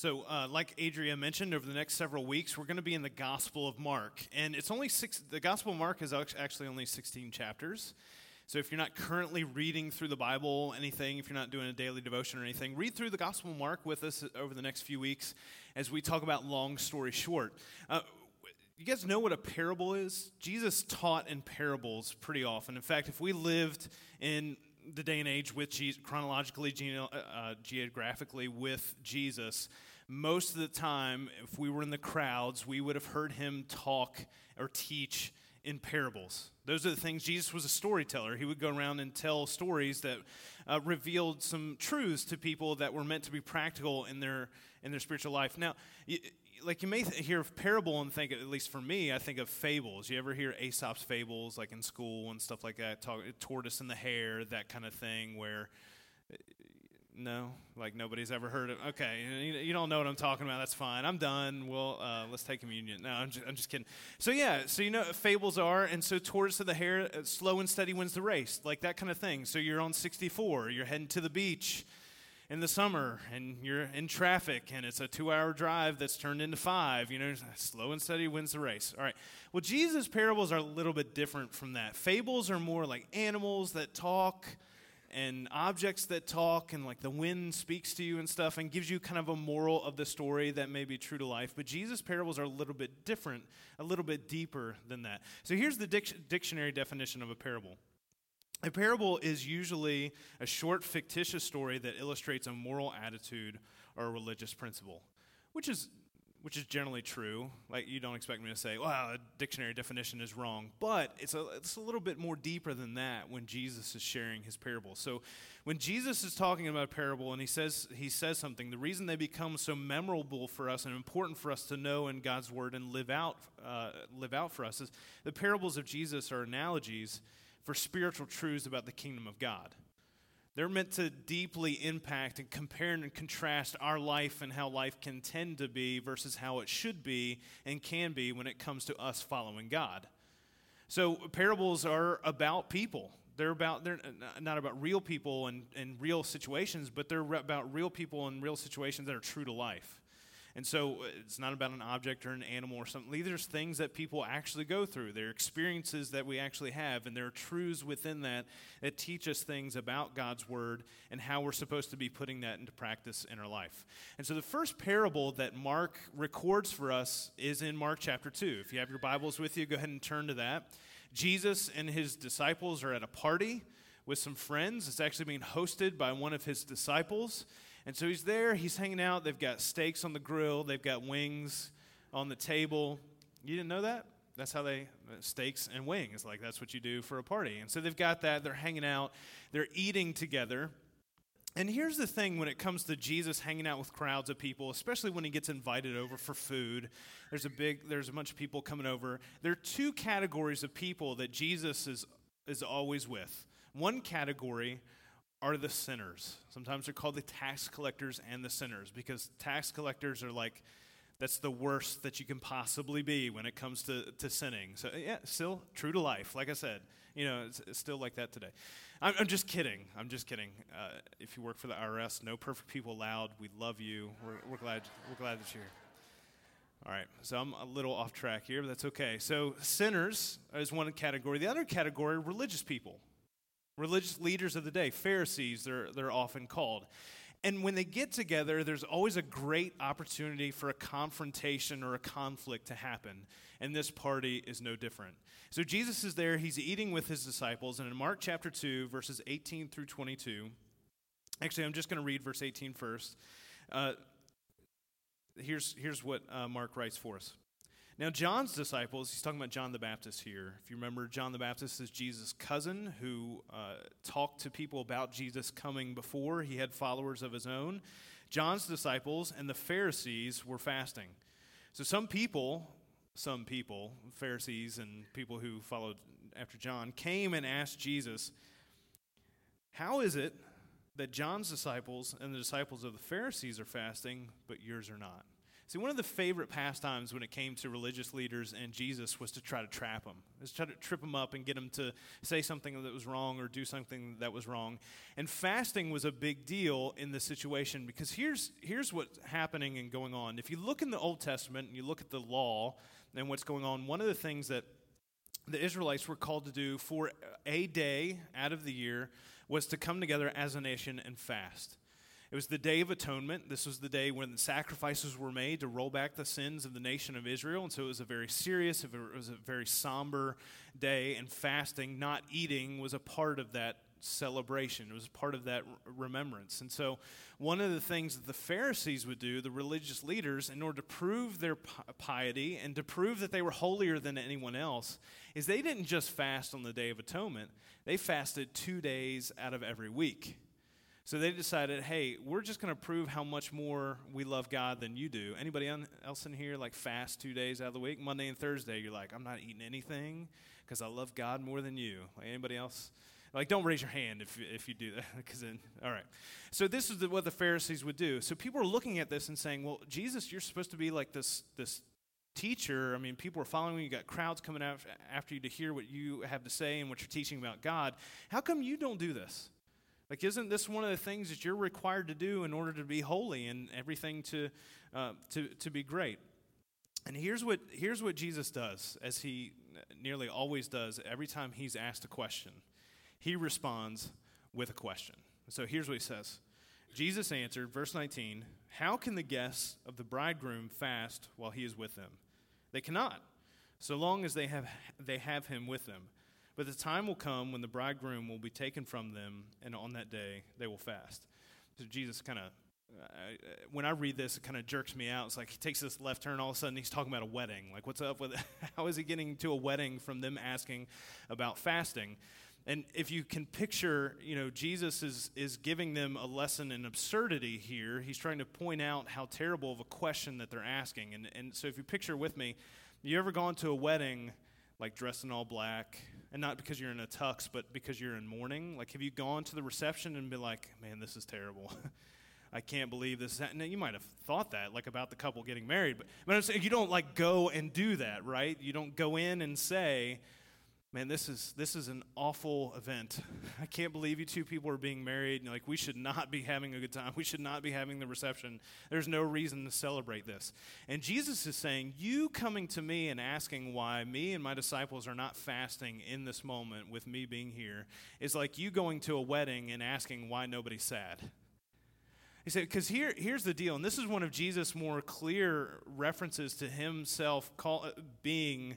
So like Adria mentioned, over the next several weeks, we're going to be in the Gospel of Mark. And it's only the Gospel of Mark is actually only 16 chapters. So if you're not currently reading through the Bible, anything, if you're not doing a daily devotion or anything, read through the Gospel of Mark with us over the next few weeks as we talk about Long Story Short. You guys know what a parable is? Jesus taught in parables pretty often. In fact, if we lived in the day and age with Jesus, chronologically, geographically with Jesus, most of the time, if we were in the crowds, we would have heard him talk or teach in parables. Those are the things. Jesus was a storyteller. He would go around and tell stories that revealed some truths to people that were meant to be practical in their spiritual life. Now, you may hear of parable and think, at least for me, I think of fables. You ever hear Aesop's fables, like in school and stuff like that, tortoise and the hare, that kind of thing, where, no, like nobody's ever heard of, okay, you don't know what I'm talking about, that's fine, I'm done, well, let's take communion. No, I'm just kidding. So yeah, so you know what fables are, and so tortoise and the hare, slow and steady wins the race, like that kind of thing. So you're on 64, you're heading to the beach in the summer, and you're in traffic, and it's a 2-hour drive that's turned into 5. You know, slow and steady wins the race. All right. Well, Jesus' parables are a little bit different from that. Fables are more like animals that talk and objects that talk, and like the wind speaks to you and stuff and gives you kind of a moral of the story that may be true to life. But Jesus' parables are a little bit different, a little bit deeper than that. So here's the dictionary definition of a parable. A parable is usually a short, fictitious story that illustrates a moral attitude or a religious principle, which is generally true. Like, you don't expect me to say, well, a dictionary definition is wrong, but it's a little bit more deeper than that when Jesus is sharing his parable. So when Jesus is talking about a parable and he says something, the reason they become so memorable for us and important for us to know in God's word and live out for us is the parables of Jesus are analogies for spiritual truths about the kingdom of God. They're meant to deeply impact and compare and contrast our life and how life can tend to be versus how it should be and can be when it comes to us following God. So parables are about people. They're not about real people and real situations, but they're about real people and real situations that are true to life. And so it's not about an object or an animal or something. There's things that people actually go through. There are experiences that we actually have, and there are truths within that that teach us things about God's word and how we're supposed to be putting that into practice in our life. And so the first parable that Mark records for us is in Mark chapter 2. If you have your Bibles with you, go ahead and turn to that. Jesus and his disciples are at a party with some friends. It's actually being hosted by one of his disciples. And so he's there, he's hanging out, they've got steaks on the grill, they've got wings on the table. You didn't know that? That's how they, steaks and wings, like that's what you do for a party. And so they've got that, they're hanging out, they're eating together. And here's the thing when it comes to Jesus hanging out with crowds of people, especially when he gets invited over for food, there's a bunch of people coming over. There are two categories of people that Jesus is always with. One category are the sinners. Sometimes they're called the tax collectors and the sinners, because tax collectors are like, that's the worst that you can possibly be when it comes to sinning. So yeah, still true to life. Like I said, you know, it's still like that today. I'm just kidding. If you work for the IRS, no perfect people allowed. We love you. We're glad that you're here. All right, so I'm a little off track here, but that's okay. So sinners is one category. The other category, religious people. Religious leaders of the day, Pharisees, they're often called. And when they get together, there's always a great opportunity for a confrontation or a conflict to happen. And this party is no different. So Jesus is there, he's eating with his disciples. And in Mark chapter 2, verses 18 through 22, actually, I'm just going to read verse 18 first. Here's what Mark writes for us. Now, John's disciples, he's talking about John the Baptist here. If you remember, John the Baptist is Jesus' cousin who talked to people about Jesus coming before. He had followers of his own. John's disciples and the Pharisees were fasting. So some people, Pharisees and people who followed after John, came and asked Jesus, how is it that John's disciples and the disciples of the Pharisees are fasting, but yours are not? See, one of the favorite pastimes when it came to religious leaders and Jesus was to try to trap them, was to try to trip them up and get them to say something that was wrong or do something that was wrong. And fasting was a big deal in this situation, because here's what's happening and going on. If you look in the Old Testament and you look at the law and what's going on, one of the things that the Israelites were called to do for a day out of the year was to come together as a nation and fast. It was the Day of Atonement. This was the day when the sacrifices were made to roll back the sins of the nation of Israel. And so it was a very serious, it was a very somber day, and fasting, not eating, was a part of that celebration. It was part of that remembrance. And so one of the things that the Pharisees would do, the religious leaders, in order to prove their piety and to prove that they were holier than anyone else, is they didn't just fast on the Day of Atonement. They fasted 2 days out of every week. So they decided, hey, we're just going to prove how much more we love God than you do. Anybody else in here like fast 2 days out of the week? Monday and Thursday, you're like, I'm not eating anything because I love God more than you. Like, anybody else? Like, don't raise your hand if you do that, because then, all right. So this is what the Pharisees would do. So people are looking at this and saying, well, Jesus, you're supposed to be like this teacher. I mean, people are following you. You got crowds coming out after you to hear what you have to say and what you're teaching about God. How come you don't do this? Like, isn't this one of the things that you're required to do in order to be holy and everything to be great? And here's what Jesus does, as he nearly always does every time he's asked a question. He responds with a question. So here's what he says. Jesus answered, verse 19, "How can the guests of the bridegroom fast while he is with them? They cannot, so long as they have him with them. But the time will come when the bridegroom will be taken from them, and on that day they will fast." So Jesus kind of, when I read this, it kind of jerks me out. It's like he takes this left turn, all of a sudden he's talking about a wedding. Like, what's up with it? How is he getting to a wedding from them asking about fasting? And if you can picture, you know, Jesus is giving them a lesson in absurdity here. He's trying to point out how terrible of a question that they're asking. And so if you picture with me, you ever gone to a wedding, like dressed in all black, and not because you're in a tux, but because you're in mourning? Like, have you gone to the reception and been like, man, this is terrible. I can't believe this. Now, you might have thought that, like, about the couple getting married. But I'm saying you don't, like, go and do that, right? You don't go in and say, man, this is an awful event. I can't believe you two people are being married. And, like, we should not be having a good time. We should not be having the reception. There's no reason to celebrate this. And Jesus is saying, you coming to me and asking why me and my disciples are not fasting in this moment with me being here is like you going to a wedding and asking why nobody's sad. He said, because here's the deal, and this is one of Jesus' more clear references to himself being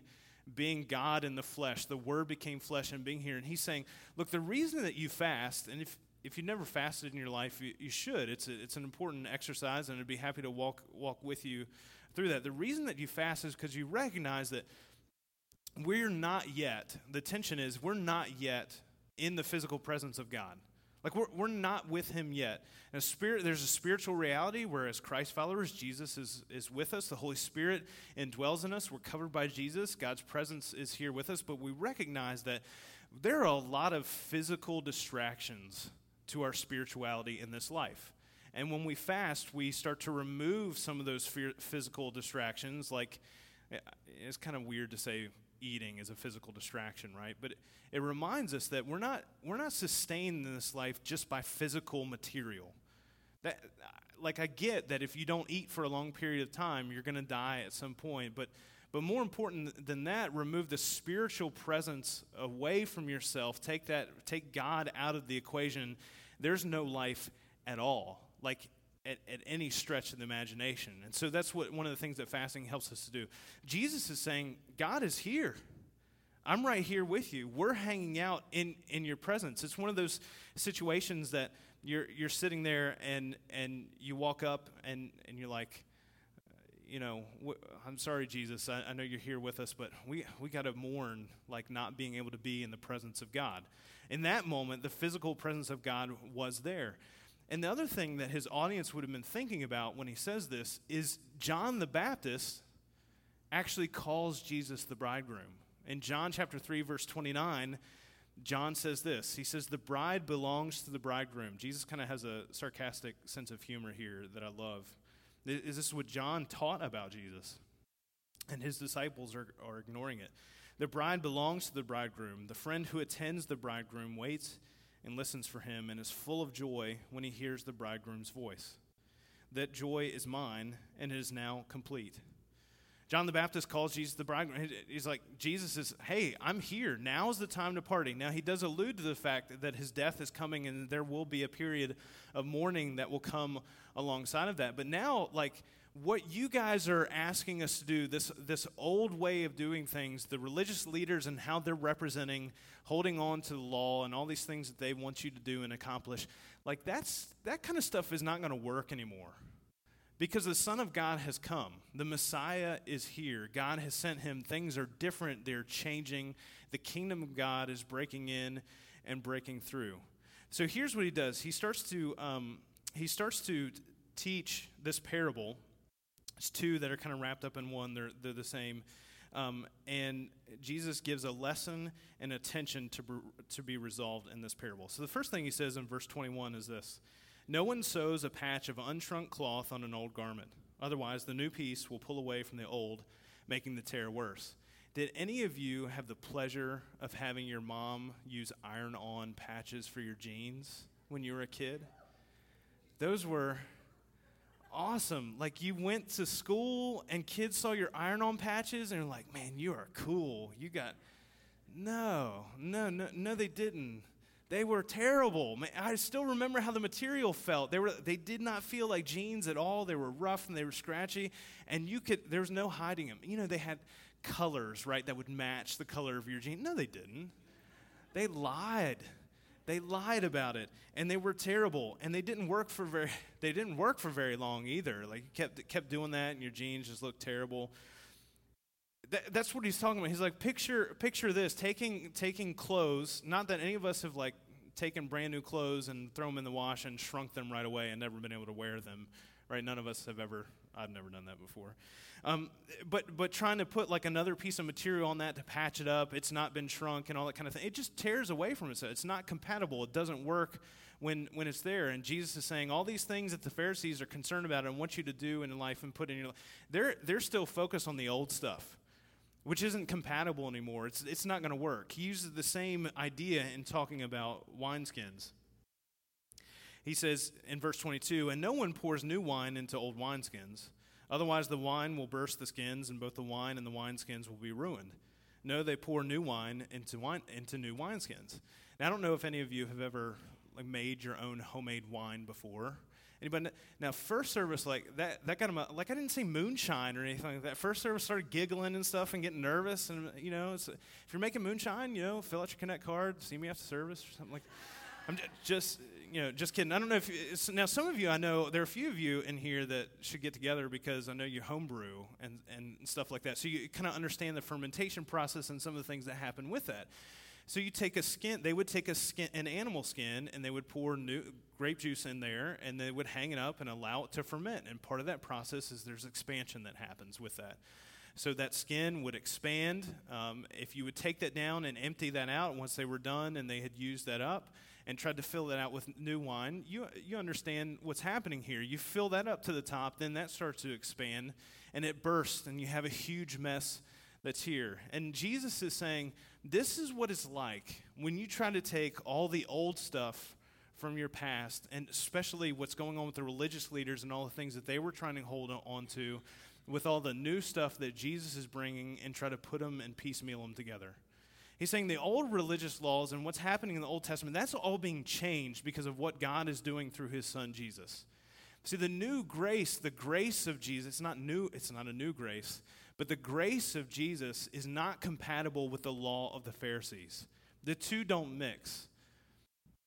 God in the flesh. The Word became flesh and being here. And he's saying, look, the reason that you fast, and if you've never fasted in your life, you should. It's an important exercise, and I'd be happy to walk with you through that. The reason that you fast is because you recognize that the tension is we're not yet in the physical presence of God. Like, we're not with him yet. And there's a spiritual reality where, as Christ followers, Jesus is with us. The Holy Spirit indwells in us. We're covered by Jesus. God's presence is here with us. But we recognize that there are a lot of physical distractions to our spirituality in this life. And when we fast, we start to remove some of those physical distractions. Like, it's kind of weird to say eating is a physical distraction, right? But it reminds us that we're not sustained in this life just by physical material. That, like, I get that if you don't eat for a long period of time, you're going to die at some point. But more important than that, remove the spiritual presence away from yourself. Take God out of the equation. There's no life at all. Like, at any stretch of the imagination. And so that's what one of the things that fasting helps us to do. Jesus is saying, God is here. I'm right here with you. We're hanging out in your presence. It's one of those situations that you're sitting there and you walk up and you're like, you know, I'm sorry, Jesus, I know you're here with us, but we got to mourn, like, not being able to be in the presence of God. In that moment, the physical presence of God was there. And the other thing that his audience would have been thinking about when he says this is John the Baptist actually calls Jesus the bridegroom. In John chapter 3, verse 29, John says this. He says, "The bride belongs to the bridegroom." Jesus kind of has a sarcastic sense of humor here that I love. Is this what John taught about Jesus? And his disciples are ignoring it. The bride belongs to the bridegroom. The friend who attends the bridegroom waits and listens for him and is full of joy when he hears the bridegroom's voice. That joy is mine, and it is now complete. John the Baptist calls Jesus the bridegroom. He's like, Jesus is, hey, I'm here. Now's the time to party. Now, he does allude to the fact that his death is coming, and there will be a period of mourning that will come alongside of that. But now, like, what you guys are asking us to do, this old way of doing things, the religious leaders and how they're representing, holding on to the law and all these things that they want you to do and accomplish, like that kind of stuff is not going to work anymore. Because the Son of God has come. The Messiah is here. God has sent him. Things are different. They're changing. The kingdom of God is breaking in and breaking through. So here's what he does. He starts to teach this parable. It's two that are kind of wrapped up in one. They're the same. And Jesus gives a lesson and attention to be resolved in this parable. So the first thing he says in verse 21 is this. No one sews a patch of unshrunk cloth on an old garment. Otherwise, the new piece will pull away from the old, making the tear worse. Did any of you have the pleasure of having your mom use iron-on patches for your jeans when you were a kid? Those were awesome. Like, you went to school and kids saw your iron-on patches and they're like, man, you are cool. You got, no, they didn't. They were terrible. Man, I still remember how the material felt. They did not feel like jeans at all. They were rough and they were scratchy, and there was no hiding them. You know, they had colors, right, that would match the color of your jeans. No, they didn't. They lied. They lied about it, and they were terrible, and they didn't work for very long either. Like, you kept doing that, and your jeans just looked terrible. That's what he's talking about. He's like, picture this, taking clothes. Not that any of us have like taken brand new clothes and thrown them in the wash and shrunk them right away and never been able to wear them, right? None of us have ever. I've never done that before. But trying to put like another piece of material on that to patch it up, it's not been shrunk and all that kind of thing. It just tears away from itself. It's not compatible. It doesn't work when it's there. And Jesus is saying all these things that the Pharisees are concerned about and want you to do in life and put in your life, they're still focused on the old stuff, which isn't compatible anymore. It's not going to work. He uses the same idea in talking about wineskins. He says in verse 22, and no one pours new wine into old wineskins. Otherwise the wine will burst the skins, and both the wine and the wineskins will be ruined. No, they pour new wine into new wineskins. Now, I don't know if any of you have ever like made your own homemade wine before. Anybody? Now, first service, like that got him up. Like, I didn't say moonshine or anything like that. First service started giggling and stuff and getting nervous. And, you know, it's, if you're making moonshine, you know, fill out your Connect card, see me after service or something like that. I'm just, you know, just kidding. I don't know if now some of you, I know there are a few of you in here that should get together because I know you homebrew and stuff like that. So you kind of understand the fermentation process and some of the things that happen with that. So you take a skin, they would take an animal skin, and they would pour new grape juice in there, and they would hang it up and allow it to ferment. And part of that process is there's expansion that happens with that. So that skin would expand. If you would take that down and empty that out once they were done and they had used that up and tried to fill that out with new wine, you understand what's happening here. You fill that up to the top, then that starts to expand, and it bursts, and you have a huge mess that's here. And Jesus is saying, this is what it's like when you try to take all the old stuff from your past, and especially what's going on with the religious leaders and all the things that they were trying to hold on to, with all the new stuff that Jesus is bringing, and try to put them and piecemeal them together. He's saying the old religious laws and what's happening in the Old Testament, that's all being changed because of what God is doing through his son Jesus. See, the new grace, of Jesus, it's not a new grace, but the grace of Jesus is not compatible with the law of the Pharisees. The two don't mix.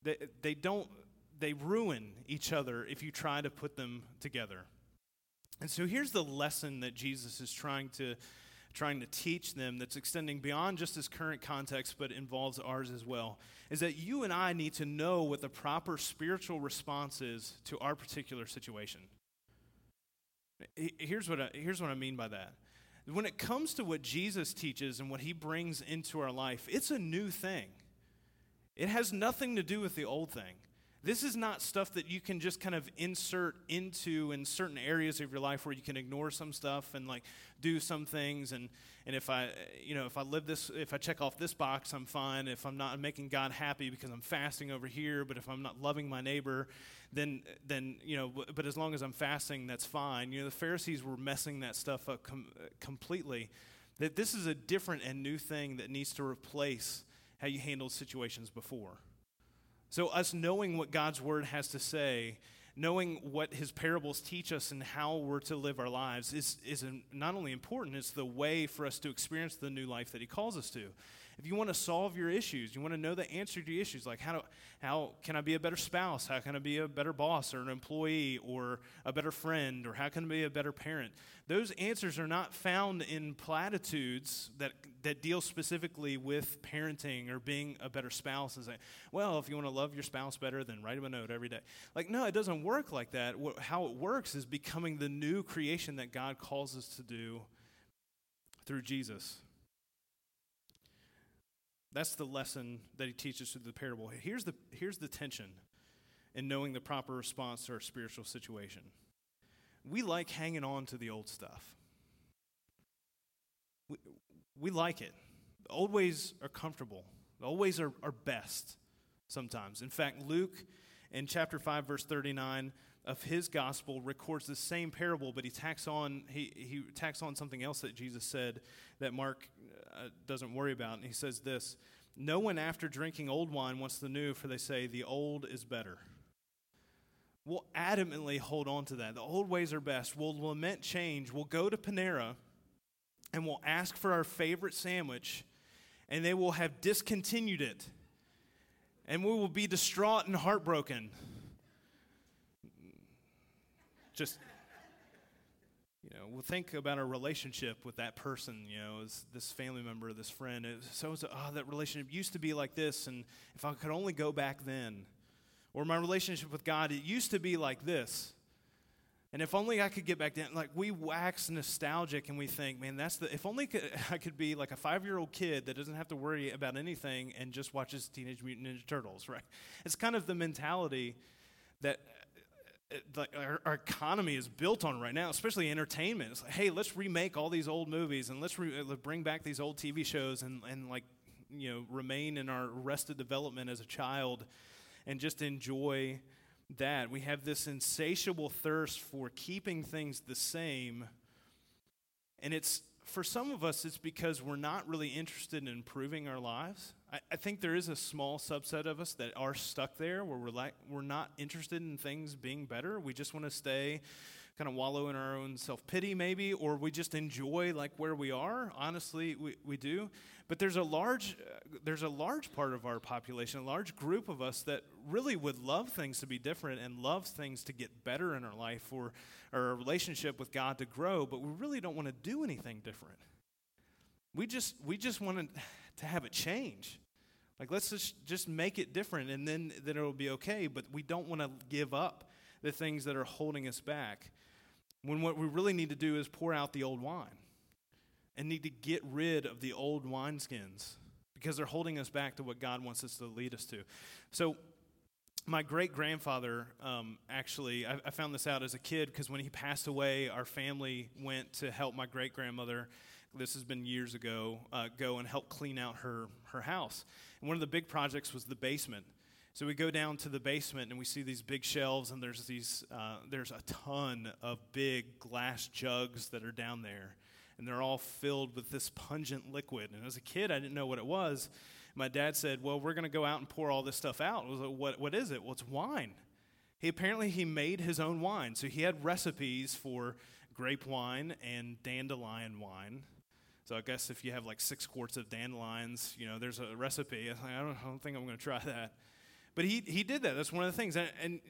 They ruin each other if you try to put them together. And so here's the lesson that Jesus is trying to teach them that's extending beyond just this current context, but involves ours as well, is that you and I need to know what the proper spiritual response is to our particular situation. Here's what I mean by that. When it comes to what Jesus teaches and what he brings into our life, it's a new thing. It has nothing to do with the old thing. This is not stuff that you can just kind of insert into in certain areas of your life where you can ignore some stuff and like do some things and if I check off this box, I'm fine. If I'm not making God happy because I'm fasting over here, but if I'm not loving my neighbor, then but as long as I'm fasting, that's fine. You know, the Pharisees were messing that stuff up completely. That this is a different and new thing that needs to replace how you handled situations before. So us knowing what God's word has to say, knowing what his parables teach us and how we're to live our lives is not only important, it's the way for us to experience the new life that he calls us to. If you want to solve your issues, you want to know the answer to your issues, like how can I be a better spouse? How can I be a better boss or an employee or a better friend? Or how can I be a better parent? Those answers are not found in platitudes that deal specifically with parenting or being a better spouse. And say, well, if you want to love your spouse better, then write him a note every day. Like, no, it doesn't work like that. How it works is becoming the new creation that God calls us to do through Jesus. That's the lesson that he teaches through the parable. Here's the tension in knowing the proper response to our spiritual situation. We like hanging on to the old stuff. We like it. The old ways are comfortable. The old ways are best sometimes. In fact, Luke in chapter 5, verse 39 of his gospel records the same parable, but he tacks on something else that Jesus said that Mark doesn't worry about. And he says this: no one after drinking old wine wants the new, for they say the old is better. We'll adamantly hold on to that. The old ways are best. We'll lament change. We'll go to Panera and we'll ask for our favorite sandwich, and they will have discontinued it. And we will be distraught and heartbroken. Just, we'll think about our relationship with that person, as this family member, this friend. That relationship used to be like this, and if I could only go back then. Or my relationship with God, it used to be like this, and if only I could get back then. Like, we wax nostalgic, and we think, man, if only I could be like a 5-year-old kid that doesn't have to worry about anything and just watches Teenage Mutant Ninja Turtles, right? It's kind of the mentality that our economy is built on right now, especially entertainment. It's like, hey, let's remake all these old movies and let's bring back these old TV shows and remain in our Arrested Development as a child and just enjoy that. We have this insatiable thirst for keeping things the same. And it's, for some of us, it's because we're not really interested in improving our lives. I think there is a small subset of us that are stuck there where we're not interested in things being better. We just want to stay, kind of wallow in our own self-pity maybe, or we just enjoy like where we are. Honestly, we do. But there's a large part of our population, a large group of us that really would love things to be different and love things to get better in our life or our relationship with God to grow, but we really don't want to do anything different. We just want to have it change. Like, let's just make it different, and then it'll be okay. But we don't want to give up the things that are holding us back, when what we really need to do is pour out the old wine and need to get rid of the old wineskins because they're holding us back to what God wants us to lead us to. So my great-grandfather, actually, I found this out as a kid because when he passed away, our family went to help my great-grandmother, this has been years ago, go and help clean out her house. And one of the big projects was the basement. So we go down to the basement and we see these big shelves, and there's a ton of big glass jugs that are down there, and they're all filled with this pungent liquid. And as a kid, I didn't know what it was. My dad said, well, we're going to go out and pour all this stuff out. I was like, what is it? Well, it's wine. He apparently made his own wine. So he had recipes for grape wine and dandelion wine. So I guess if you have like 6 quarts of dandelions, there's a recipe. I don't think I'm going to try that. But he did that. That's one of the things. And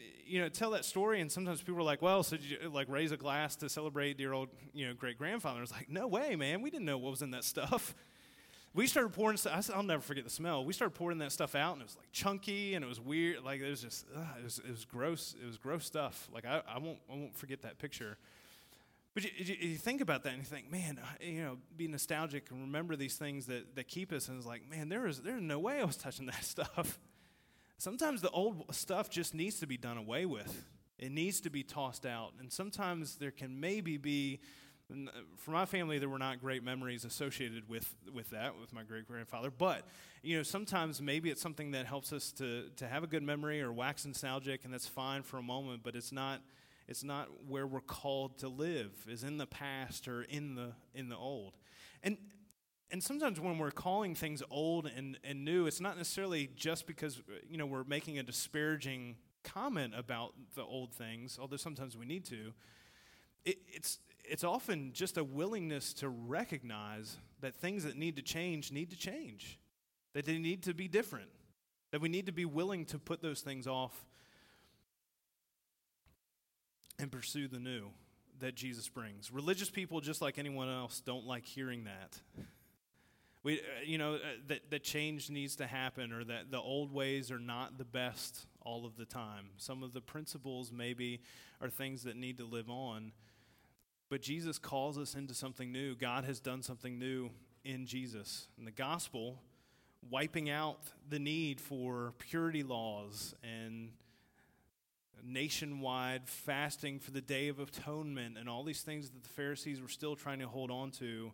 tell that story, and sometimes people are like, well, so did you like raise a glass to celebrate your old great-grandfather? I was like, no way, man. We didn't know what was in that stuff. We started pouring stuff. I'll never forget the smell. We started pouring that stuff out, and it was like chunky, and it was weird. Like it was just, it was gross. It was gross stuff. Like I won't forget that picture. But you think about that and you think, man, be nostalgic and remember these things that keep us. And it's like, man, there is no way I was touching that stuff. Sometimes the old stuff just needs to be done away with. It needs to be tossed out. And sometimes there can maybe be, for my family, there were not great memories associated with that, with my great-grandfather. But, you know, sometimes maybe it's something that helps us to have a good memory or wax nostalgic, and that's fine for a moment, but it's not where we're called to live, is in the past or in the old. And sometimes when we're calling things old and new, it's not necessarily just because, you know, we're making a disparaging comment about the old things, although sometimes we need to. It's often just a willingness to recognize that things that need to change, that they need to be different, that we need to be willing to put those things off and pursue the new that Jesus brings. Religious people, just like anyone else, don't like hearing that. We, that change needs to happen, or that the old ways are not the best all of the time. Some of the principles maybe are things that need to live on, but Jesus calls us into something new. God has done something new in Jesus. In the gospel, wiping out the need for purity laws and nationwide fasting for the Day of Atonement and all these things that the Pharisees were still trying to hold on to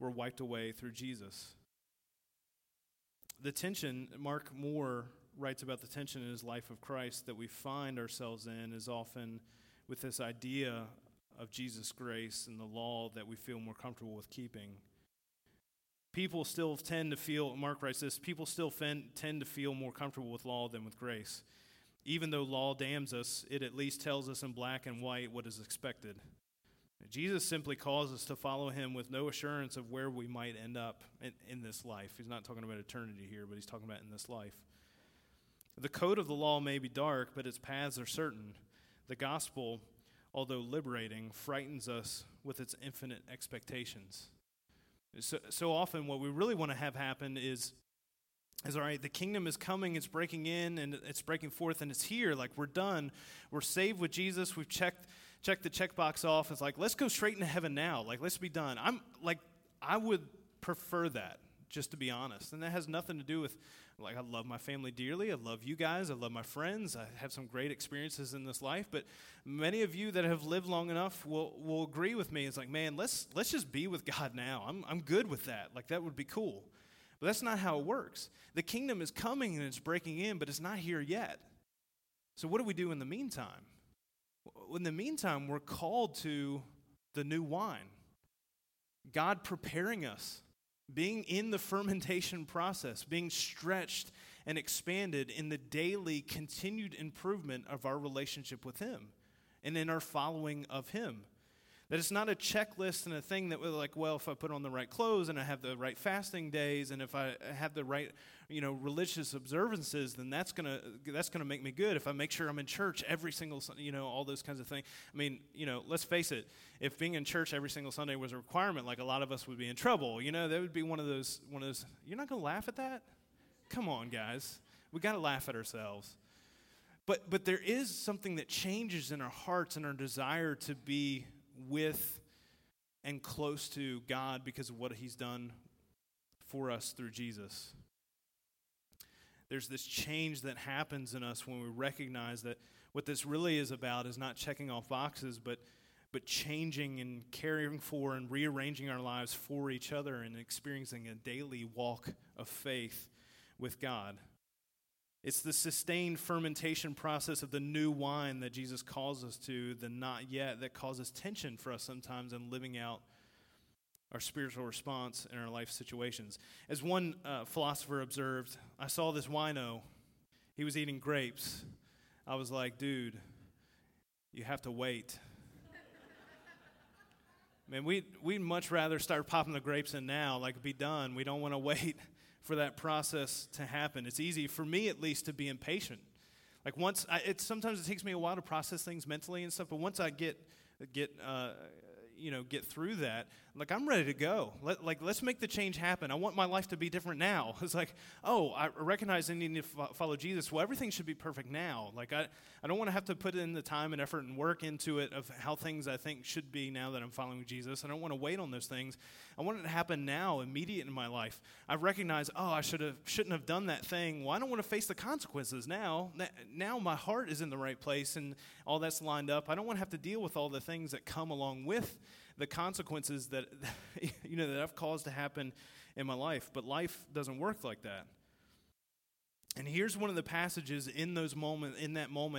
were wiped away through Jesus. The tension, Mark Moore writes about the tension in his life of Christ that we find ourselves in is often with this idea of Jesus' grace and the law that we feel more comfortable with keeping. People still tend to feel, Mark writes this, people still tend to feel more comfortable with law than with grace. Even though law damns us, it at least tells us in black and white what is expected. Jesus simply calls us to follow him with no assurance of where we might end up in this life. He's not talking about eternity here, but he's talking about in this life. The code of the law may be dark, but its paths are certain. The gospel, although liberating, frightens us with its infinite expectations. So often what we really want to have happen is all right, the kingdom is coming, it's breaking in, and it's breaking forth, and it's here. Like, we're done. We're saved with Jesus. We've checked the checkbox off. It's like, let's go straight into heaven now. Like, let's be done. I would prefer that, just to be honest. And that has nothing to do with, like, I love my family dearly. I love you guys. I love my friends. I have some great experiences in this life. But many of you that have lived long enough will agree with me. It's like, man, let's just be with God now. I'm good with that. Like, that would be cool. But that's not how it works. The kingdom is coming and it's breaking in, but it's not here yet. So what do we do in the meantime? In the meantime, we're called to the new wine. God preparing us, being in the fermentation process, being stretched and expanded in the daily continued improvement of our relationship with him and in our following of him. That it's not a checklist and a thing that we're like, well, if I put on the right clothes and I have the right fasting days and if I have the right, religious observances, then that's gonna make me good. If I make sure I'm in church every single Sunday, all those kinds of things. I mean, let's face it. If being in church every single Sunday was a requirement, like a lot of us would be in trouble. That would be one of those. You're not gonna laugh at that? Come on, guys. We gotta laugh at ourselves. But there is something that changes in our hearts and our desire to be with and close to God because of what he's done for us through Jesus. There's this change that happens in us when we recognize that what this really is about is not checking off boxes, but changing and caring for and rearranging our lives for each other and experiencing a daily walk of faith with God. It's the sustained fermentation process of the new wine that Jesus calls us to, the not yet, that causes tension for us sometimes in living out our spiritual response in our life situations. As one philosopher observed, I saw this wino. He was eating grapes. I was like, dude, you have to wait. Man, we'd much rather start popping the grapes in now, like be done. We don't want to wait for that process to happen. It's easy, for me at least, to be impatient. Like sometimes it takes me a while to process things mentally and stuff, but once I get get through that, like, I'm ready to go. Let's make the change happen. I want my life to be different now. It's like, oh, I recognize I need to follow Jesus. Well, everything should be perfect now. Like, I don't want to have to put in the time and effort and work into it of how things I think should be now that I'm following Jesus. I don't want to wait on those things. I want it to happen now, immediate in my life. I recognize, oh, I shouldn't have done that thing. Well, I don't want to face the consequences now. Now my heart is in the right place and all that's lined up. I don't want to have to deal with all the things that come along with the consequences that that I've caused to happen in my life. But life doesn't work like that. And here's one of the passages in that moment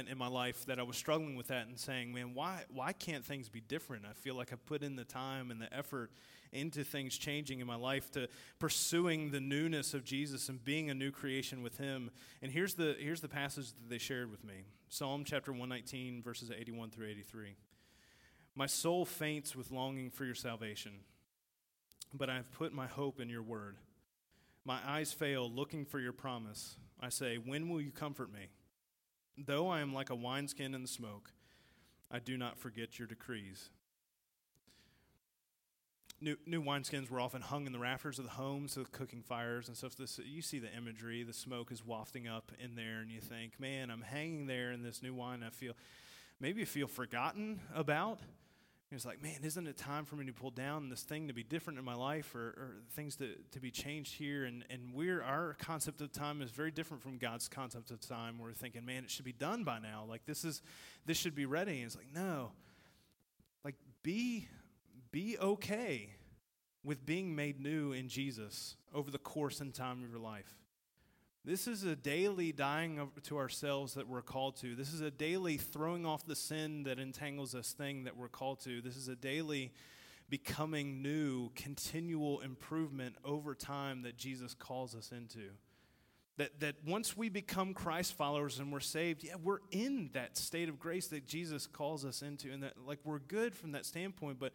in my life that I was struggling with that and saying, man, why can't things be different? I feel like I put in the time and the effort into things changing in my life, to pursuing the newness of Jesus and being a new creation with him. And here's the passage that they shared with me. Psalm chapter 119, verses 81 through 83. My soul faints with longing for your salvation, but I have put my hope in your word. My eyes fail looking for your promise. I say, when will you comfort me? Though I am like a wineskin in the smoke, I do not forget your decrees. New wineskins were often hung in the rafters of the homes, so cooking fires and stuff. So you see the imagery, the smoke is wafting up in there, and you think, man, I'm hanging there in this new wine. I feel forgotten about. It's like, man, isn't it time for me to pull down this thing to be different in my life, or things to be changed here? And our concept of time is very different from God's concept of time. We're thinking, man, it should be done by now. Like, this should be ready. And it's like, no. Like, be okay with being made new in Jesus over the course and time of your life. This is a daily dying to ourselves that we're called to. This is a daily throwing off the sin that entangles us thing that we're called to. This is a daily becoming new, continual improvement over time that Jesus calls us into. That once we become Christ followers and we're saved, yeah, we're in that state of grace that Jesus calls us into, and that, like, we're good from that standpoint, but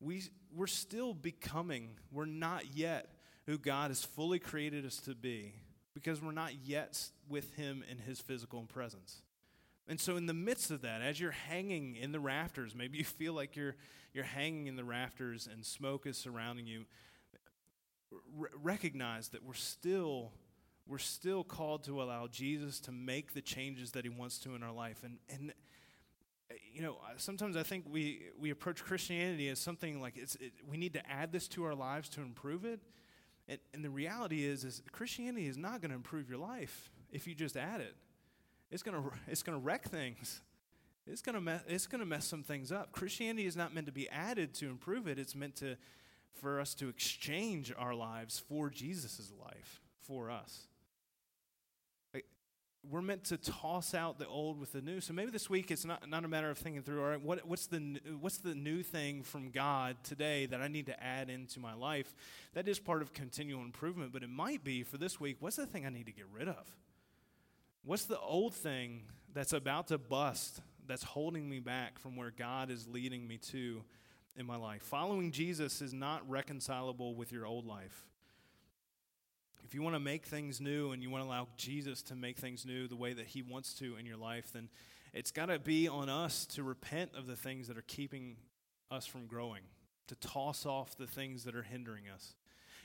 we're still becoming. We're not yet who God has fully created us to be, because we're not yet with him in his physical presence. And so in the midst of that, as you're hanging in the rafters, maybe you feel like you're hanging in the rafters and smoke is surrounding you, recognize that we're still called to allow Jesus to make the changes that he wants to in our life. And sometimes I think we approach Christianity as something like we need to add this to our lives to improve it. And the reality is Christianity is not going to improve your life if you just add it. It's going to wreck things. It's going to mess some things up. Christianity is not meant to be added to improve it. It's meant for us to exchange our lives for Jesus' life for us. We're meant to toss out the old with the new. So maybe this week it's not a matter of thinking through, all right, what's the new thing from God today that I need to add into my life? That is part of continual improvement, but it might be for this week, what's the thing I need to get rid of? What's the old thing that's about to bust that's holding me back from where God is leading me to in my life? Following Jesus is not reconcilable with your old life. If you want to make things new and you want to allow Jesus to make things new the way that he wants to in your life, then it's got to be on us to repent of the things that are keeping us from growing, to toss off the things that are hindering us.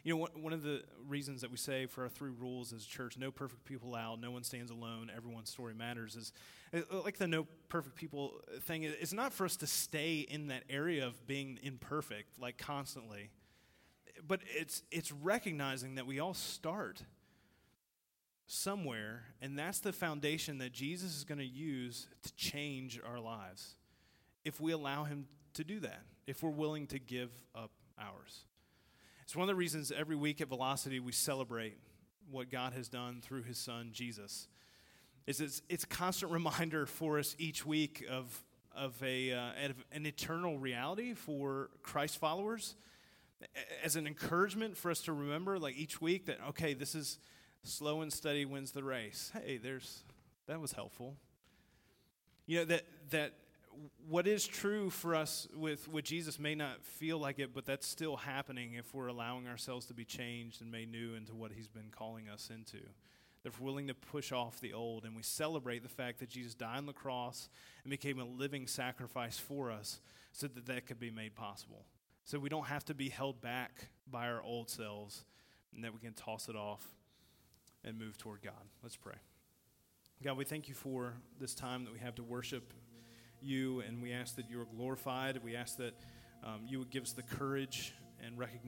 One of the reasons that we say for our three rules as a church, no perfect people allowed, no one stands alone, everyone's story matters, is like the no perfect people thing. It's not for us to stay in that area of being imperfect, like constantly. But it's recognizing that we all start somewhere, and that's the foundation that Jesus is going to use to change our lives if we allow him to do that, if we're willing to give up ours. It's one of the reasons every week at Velocity we celebrate what God has done through his son, Jesus. It's a constant reminder for us each week of an eternal reality for Christ followers, as an encouragement for us to remember, like, each week that, okay, this is slow and steady wins the race. Hey, that was helpful. That what is true for us with Jesus may not feel like it, but that's still happening if we're allowing ourselves to be changed and made new into what he's been calling us into. that we're willing to push off the old, and we celebrate the fact that Jesus died on the cross and became a living sacrifice for us so that that could be made possible. So we don't have to be held back by our old selves, and that we can toss it off and move toward God. Let's pray. God, we thank you for this time that we have to worship you, and we ask that you are glorified. We ask that you would give us the courage and recognition